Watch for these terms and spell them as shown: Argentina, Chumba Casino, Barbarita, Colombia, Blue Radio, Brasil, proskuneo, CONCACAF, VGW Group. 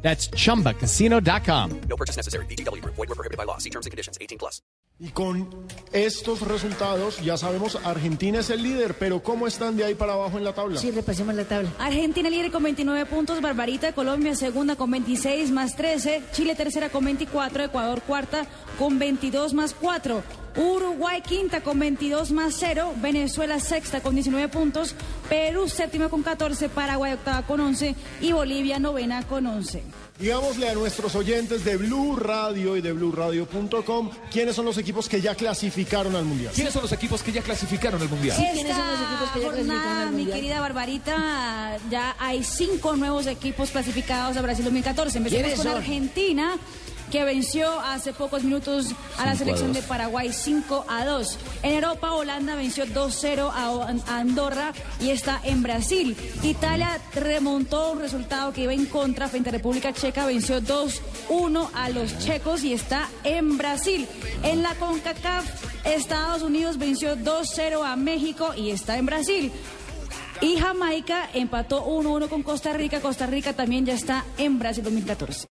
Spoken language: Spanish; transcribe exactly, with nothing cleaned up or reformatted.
That's chumba casino dot com. No purchase necessary. V G W Group. Void where prohibited by law. See terms and conditions. eighteen plus. Y con estos resultados, ya sabemos, Argentina es el líder, pero ¿cómo están de ahí para abajo en la tabla? Sí, repasemos la tabla. Argentina líder con veintinueve puntos, Barbarita, Colombia segunda con veintiséis más trece, Chile tercera con veinticuatro, Ecuador cuarta con veintidós más cuatro, Uruguay quinta con veintidós más cero, Venezuela sexta con diecinueve puntos, Perú séptima con catorce, Paraguay octava con once y Bolivia novena con once. Digámosle a nuestros oyentes de Blue Radio y de blue radio punto com quiénes son los equipos que ya clasificaron al Mundial. ¿Quiénes son los equipos que ya clasificaron al Mundial? Esta ¿Quiénes son los equipos que ya jornada, clasificaron al Mundial? Mi querida Barbarita, ya hay cinco nuevos equipos clasificados a Brasil dos mil catorce. Empecemos con son? Argentina, que venció hace pocos minutos a la selección de Paraguay cinco a dos. En Europa, Holanda venció dos cero a Andorra y está en Brasil. Italia remontó un resultado que iba en contra frente a República Checa, venció dos uno a los checos y está en Brasil. En la CONCACAF, Estados Unidos venció dos cero a México y está en Brasil. Y Jamaica empató uno uno con Costa Rica. Costa Rica también ya está en Brasil dos mil catorce.